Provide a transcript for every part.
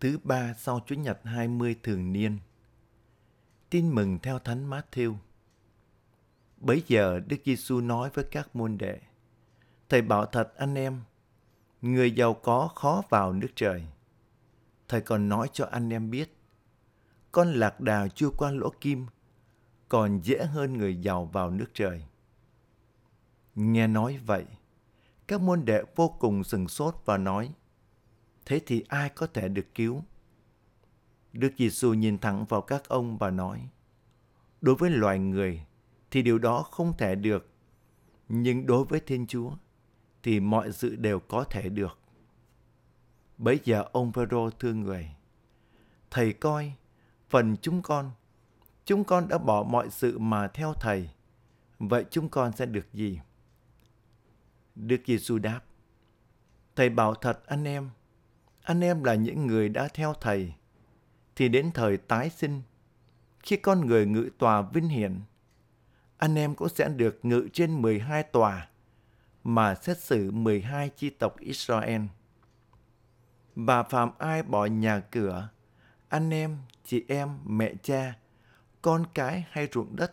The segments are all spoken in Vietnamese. thứ ba sau Chúa Nhật 20 thường niên. Tin mừng theo Thánh Matthew. Bấy giờ Đức Giêsu nói với các môn đệ: Thầy bảo thật anh em, người giàu có khó vào nước trời. Thầy còn nói cho anh em biết, con lạc đà chui qua lỗ kim còn dễ hơn người giàu vào nước trời. Nghe nói vậy, các môn đệ vô cùng sửng sốt và nói: Thế thì ai có thể được cứu? Đức Giêsu nhìn thẳng vào các ông và nói: Đối với loài người thì điều đó không thể được, nhưng đối với Thiên Chúa thì mọi sự đều có thể được. Bấy giờ ông Phêrô thưa Người: Thầy coi, phần chúng con đã bỏ mọi sự mà theo Thầy, vậy chúng con sẽ được gì? Đức Giêsu đáp: Thầy bảo thật anh em là những người đã theo Thầy, thì đến thời tái sinh, khi con người ngự tòa vinh hiển, anh em cũng sẽ được ngự trên 12 tòa mà xét xử 12 chi tộc Israel. Và phàm ai bỏ nhà cửa, anh em, chị em, mẹ cha, con cái hay ruộng đất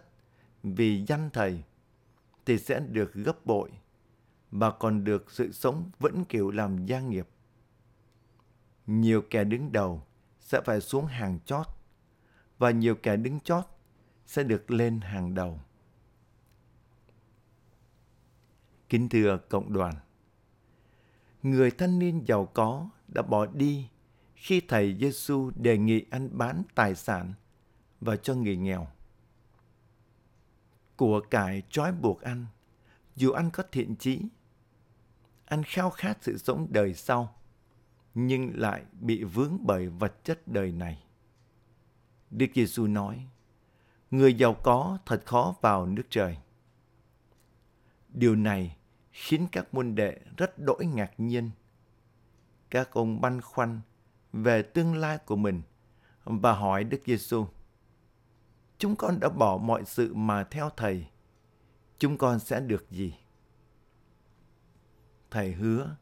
vì danh Thầy thì sẽ được gấp bội và còn được sự sống vĩnh cửu làm gia nghiệp. Nhiều kẻ đứng đầu sẽ phải xuống hàng chót, và nhiều kẻ đứng chót sẽ được lên hàng đầu. Kính thưa cộng đoàn, người thanh niên giàu có đã bỏ đi khi Thầy Giêsu đề nghị anh bán tài sản và cho người nghèo. Của cải trói buộc anh, dù anh có thiện chí, anh khao khát sự sống đời sau, nhưng lại bị vướng bởi vật chất đời này. Đức Giêsu nói: Người giàu có thật khó vào nước trời. Điều này khiến các môn đệ rất đỗi ngạc nhiên. Các ông băn khoăn về tương lai của mình và hỏi Đức Giêsu: Chúng con đã bỏ mọi sự mà theo Thầy, chúng con sẽ được gì? Thầy hứa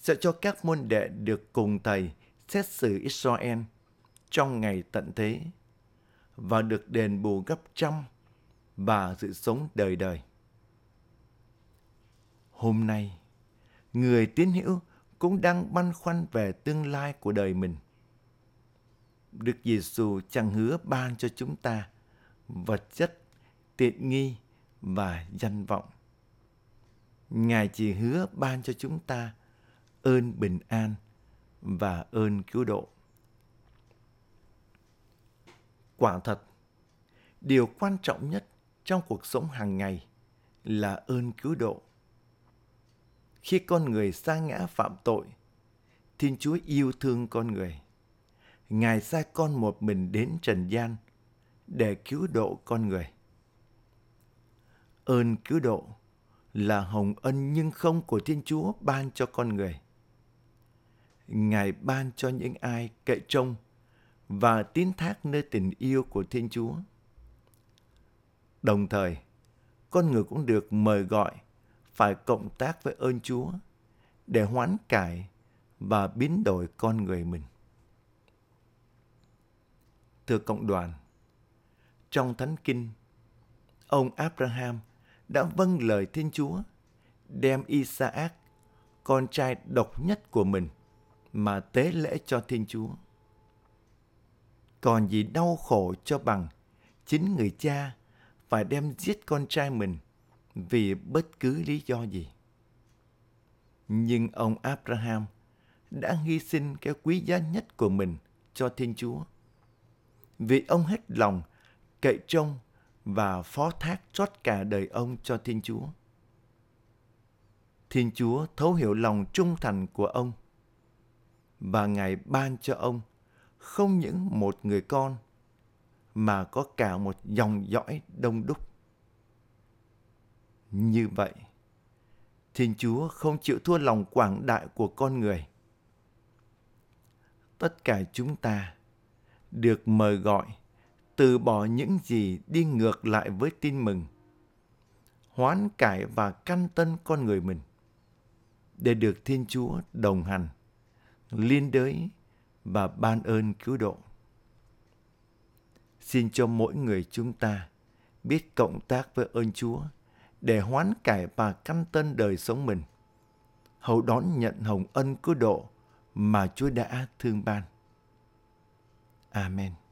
sẽ cho các môn đệ được cùng Thầy xét xử Israel trong ngày tận thế và được đền bù gấp trăm và sự sống đời đời. Hôm nay, người tín hữu cũng đang băn khoăn về tương lai của đời mình. Đức Giêsu chẳng hứa ban cho chúng ta vật chất, tiện nghi và danh vọng. Ngài chỉ hứa ban cho chúng ta ơn bình an và ơn cứu độ. Quả thật, điều quan trọng nhất trong cuộc sống hàng ngày là ơn cứu độ. Khi con người sa ngã phạm tội, Thiên Chúa yêu thương con người. Ngài sai con một mình đến trần gian để cứu độ con người. Ơn cứu độ là hồng ân nhưng không của Thiên Chúa ban cho con người. Ngài ban cho những ai cậy trông và tín thác nơi tình yêu của Thiên Chúa. Đồng thời, con người cũng được mời gọi phải cộng tác với ơn Chúa để hoán cải và biến đổi con người mình. Thưa cộng đoàn, trong Thánh Kinh, ông Abraham đã vâng lời Thiên Chúa, đem Isaac, con trai độc nhất của mình, mà tế lễ cho Thiên Chúa. Còn gì đau khổ cho bằng chính người cha phải đem giết con trai mình vì bất cứ lý do gì. Nhưng ông Abraham đã hy sinh cái quý giá nhất của mình cho Thiên Chúa, vì ông hết lòng cậy trông và phó thác trót cả đời ông cho Thiên Chúa. Thiên Chúa thấu hiểu lòng trung thành của ông, và Ngài ban cho ông không những một người con, mà có cả một dòng dõi đông đúc. Như vậy, Thiên Chúa không chịu thua lòng quảng đại của con người. Tất cả chúng ta được mời gọi từ bỏ những gì đi ngược lại với tin mừng, hoán cải và căn tân con người mình, để được Thiên Chúa đồng hành, liên đới và ban ơn cứu độ. Xin cho mỗi người chúng ta biết cộng tác với ơn Chúa để hoán cải và căn tân đời sống mình, hầu đón nhận hồng ân cứu độ mà Chúa đã thương ban. Amen.